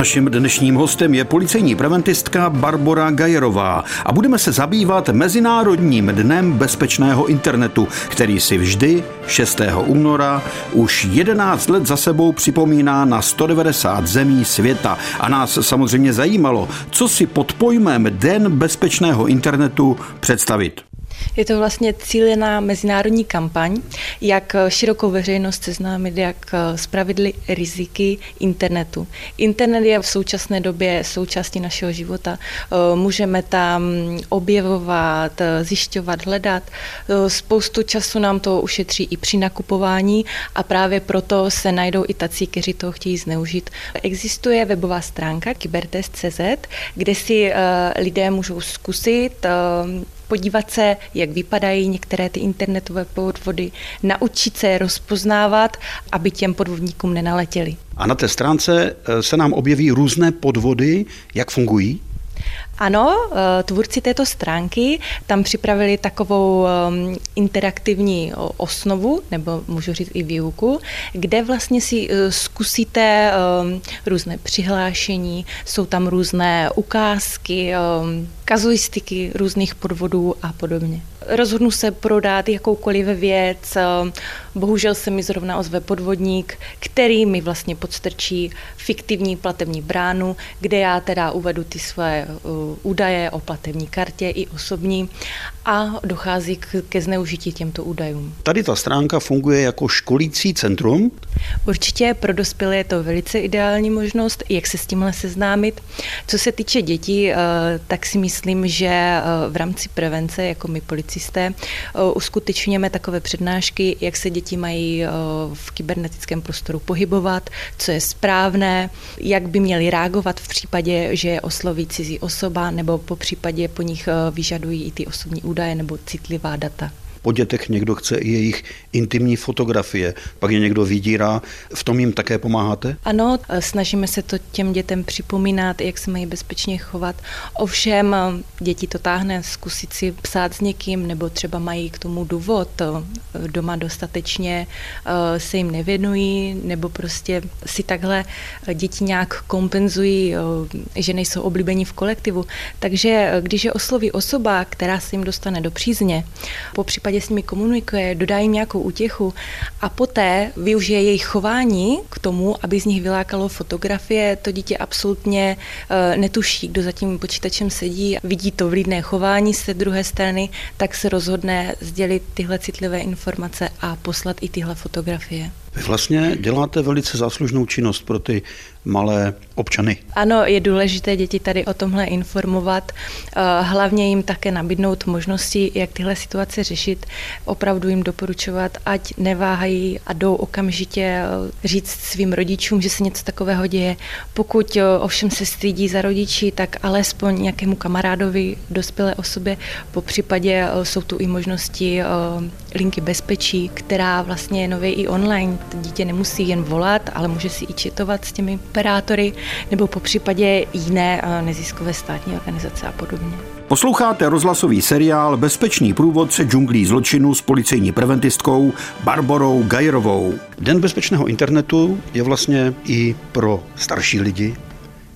Naším dnešním hostem je policejní preventistka Barbora Gajerová a budeme se zabývat Mezinárodním dnem bezpečného internetu, který si vždy 6. února už 11 let za sebou připomíná na 190 zemí světa. A nás samozřejmě zajímalo, co si pod pojmem Den bezpečného internetu představit. Je to vlastně cílená mezinárodní kampaň, jak širokou veřejnost seznámit, jak s pravidly riziky internetu. Internet je v současné době součástí našeho života. Můžeme tam objevovat, zjišťovat, hledat. Spoustu času nám to ušetří i při nakupování a právě proto se najdou i tací, kteří to chtějí zneužít. Existuje webová stránka kybertest.cz, kde si lidé můžou zkusit podívat se, jak vypadají některé ty internetové podvody, naučit se je rozpoznávat, aby těm podvodníkům nenaletěli. A na té stránce se nám objeví různé podvody, jak fungují? Ano, tvůrci této stránky tam připravili takovou interaktivní osnovu, nebo můžu říct i výuku, kde vlastně si zkusíte různé přihlášení, jsou tam různé ukázky, kazuistiky různých podvodů a podobně. Rozhodnu se prodat jakoukoliv věc, bohužel se mi zrovna ozve podvodník, který mi vlastně podstrčí fiktivní platební bránu, kde já teda uvedu ty své údaje o platební kartě i osobní a dochází ke zneužití těmto údajům. Tady ta stránka funguje jako školící centrum? Určitě, pro dospělé je to velice ideální možnost, jak se s tímhle seznámit. Co se týče dětí, tak si myslím, že v rámci prevence, jako my policisté, uskutečňujeme takové přednášky, jak se děti mají v kybernetickém prostoru pohybovat, co je správné, jak by měli reagovat v případě, že je osloví cizí osoba, nebo po případě po nich vyžadují i ty osobní údaje nebo citlivá data. Po dětech někdo chce i jejich intimní fotografie, pak je někdo vydírá. V tom jim také pomáháte? Ano, snažíme se to těm dětem připomínat, jak se mají bezpečně chovat. Ovšem, děti to táhne, zkusit si psát s někým, nebo třeba mají k tomu důvod. Doma dostatečně se jim nevěnují, nebo prostě si takhle děti nějak kompenzují, že nejsou oblíbení v kolektivu. Takže když je osloví osoba, která se jim dostane do přízně, po případě s nimi komunikuje, dodá jim nějakou útěchu a poté využije jejich chování k tomu, aby z nich vylákalo fotografie. To dítě absolutně netuší, kdo za tím počítačem sedí. Vidí to vlídné chování z té druhé strany, tak se rozhodne sdělit tyhle citlivé informace a poslat i tyhle fotografie. Vy vlastně děláte velice záslužnou činnost pro ty malé občany. Ano, je důležité děti tady o tomhle informovat, hlavně jim také nabídnout možnosti, jak tyhle situace řešit, opravdu jim doporučovat, ať neváhají a jdou okamžitě říct svým rodičům, že se něco takového děje. Pokud ovšem se stydí za rodiči, tak alespoň nějakému kamarádovi, dospělé osobě, popřípadě jsou tu i možnosti linky bezpečí, která vlastně je nově i online. Dítě nemusí jen volat, ale může si i četovat s těmi operátory nebo popřípadě jiné neziskové státní organizace a podobně. Posloucháte rozhlasový seriál Bezpečný průvodce džunglí zločinu s policejní preventistkou Barborou Gajerovou. Den bezpečného internetu je vlastně i pro starší lidi.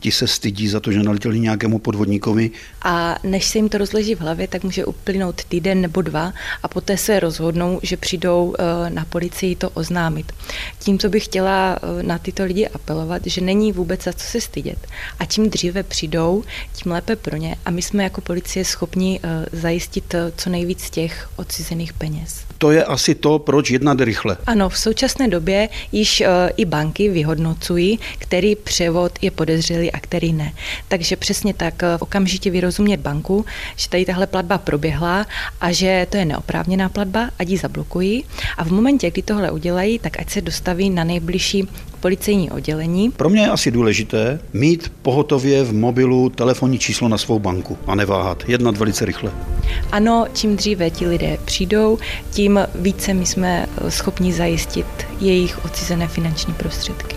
Ti se stydí za to, že naletěli nějakému podvodníkovi. A než se jim to rozleží v hlavě, tak může uplynout týden nebo dva a poté se rozhodnou, že přijdou na policii to oznámit. Tímto bych chtěla na tyto lidi apelovat, že není vůbec za co se stydět. A čím dříve přijdou, tím lépe pro ně. A my jsme jako policie schopni zajistit co nejvíc těch odcizených peněz. To je asi to, proč jednat rychle. Ano, v současné době již i banky vyhodnocují, který převod je podezřelý a který ne. Takže přesně tak okamžitě vyrozumět banku, že tady tahle platba proběhla a že to je neoprávněná platba, ať ji zablokují. A v momentě, kdy tohle udělají, tak ať se dostaví na nejbližší policejní oddělení. Pro mě je asi důležité mít pohotově v mobilu telefonní číslo na svou banku a neváhat, jednat velice rychle. Ano, čím dříve ti lidé přijdou, tím více my jsme schopni zajistit jejich odcizené finanční prostředky.